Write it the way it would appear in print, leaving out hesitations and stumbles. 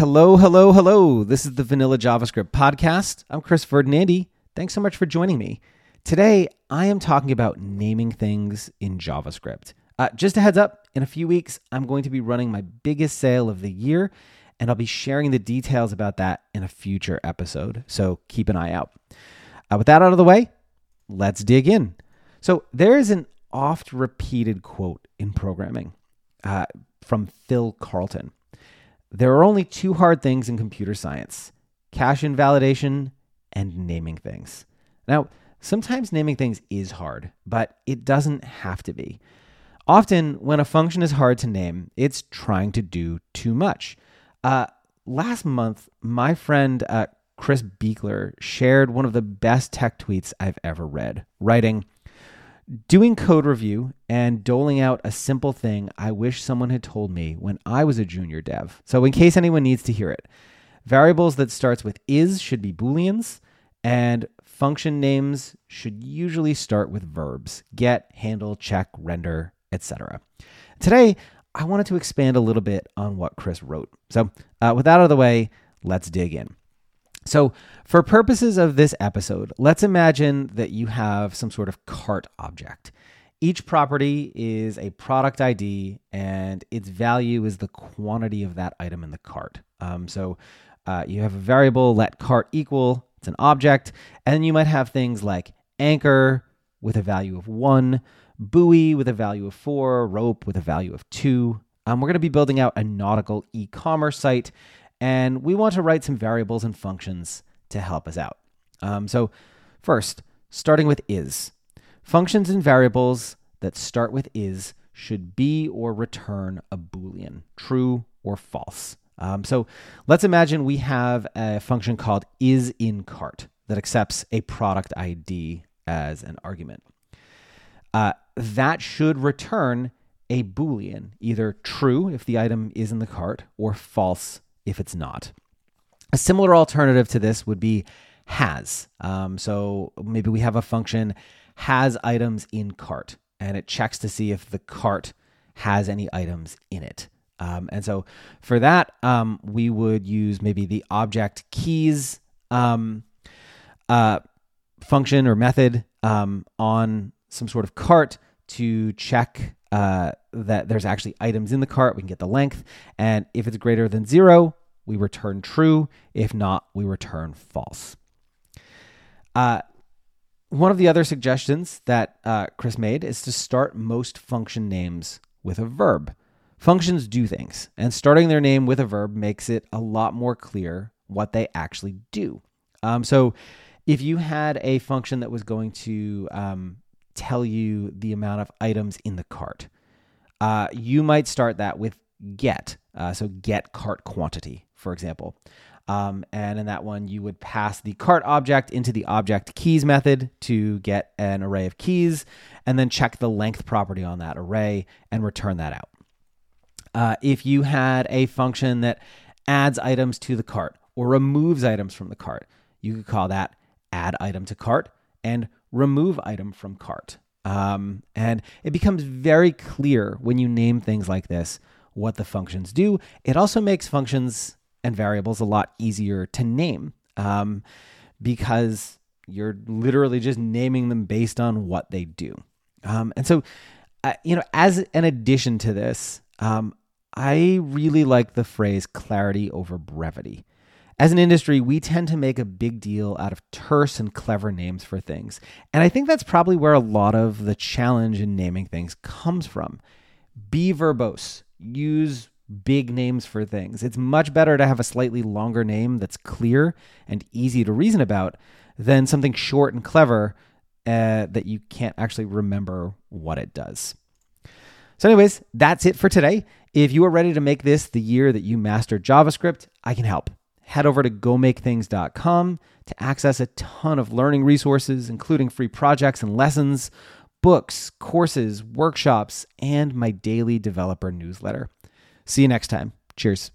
Hello. This is the Vanilla JavaScript Podcast. I'm Chris Ferdinandi. Thanks so much for joining me. Today, I am talking about naming things in JavaScript. Just a heads up, in a few weeks, I'm going to be running my biggest sale of the year, and I'll be sharing the details about that in a future episode, so keep an eye out. With that out of the way, let's dig in. So there is an oft-repeated quote in programming from Phil Karlton. There are only two hard things in computer science: cache invalidation and naming things. Now, sometimes naming things is hard, but it doesn't have to be. Often, when a function is hard to name, it's trying to do too much. Last month, my friend Chris Beekler shared one of the best tech tweets I've ever read, writing, "Doing code review and doling out a simple thing I wish someone had told me when I was a junior dev. So in case anyone needs to hear it, variables that starts with is should be Booleans, and function names should usually start with verbs: get, handle, check, render, etc." Today, I wanted to expand a little bit on what Chris wrote. So with that out of the way, let's dig in. So for purposes of this episode, let's imagine that you have some sort of cart object. Each property is a product ID, and its value is the quantity of that item in the cart. So you have a variable, let cart equal, it's an object, and you might have things like anchor with a value of 1, buoy with a value of 4, rope with a value of 2. We're going to be building out a nautical e-commerce site, and we want to write some variables and functions to help us out. So first, starting with is. Functions and variables that start with is should be or return a Boolean, true or false. So let's imagine we have a function called isInCart that accepts a product ID as an argument. That should return a Boolean, either true if the item is in the cart or false if it's not. A similar alternative to this would be has. So maybe we have a function has items in cart, and it checks to see if the cart has any items in it. And so for that, we would use maybe the object keys function or method on some sort of cart to check that there's actually items in the cart. We can get the length, and if it's greater than 0, we return true. If not, we return false. One of the other suggestions that Chris made is to start most function names with a verb. Functions do things, and starting their name with a verb makes it a lot more clear what they actually do. So if you had a function that was going to tell you the amount of items in the cart, you might start that with get. So get cart quantity, for example. And in that one, you would pass the cart object into the object keys method to get an array of keys, and then check the length property on that array and return that out. If you had a function that adds items to the cart or removes items from the cart, you could call that add item to cart and remove item from cart. And it becomes very clear when you name things like this what the functions do. It also makes functions and variables a lot easier to name because you're literally just naming them based on what they do. And so, as an addition to this, I really like the phrase clarity over brevity. As an industry, we tend to make a big deal out of terse and clever names for things. And I think that's probably where a lot of the challenge in naming things comes from. Be verbose. Use big names for things. It's much better to have a slightly longer name that's clear and easy to reason about than something short and clever that you can't actually remember what it does. So anyways, that's it for today. If you are ready to make this the year that you master JavaScript, I can help. Head over to GoMakeThings.com to access a ton of learning resources, including free projects and lessons, books, courses, workshops, and my daily developer newsletter. See you next time. Cheers.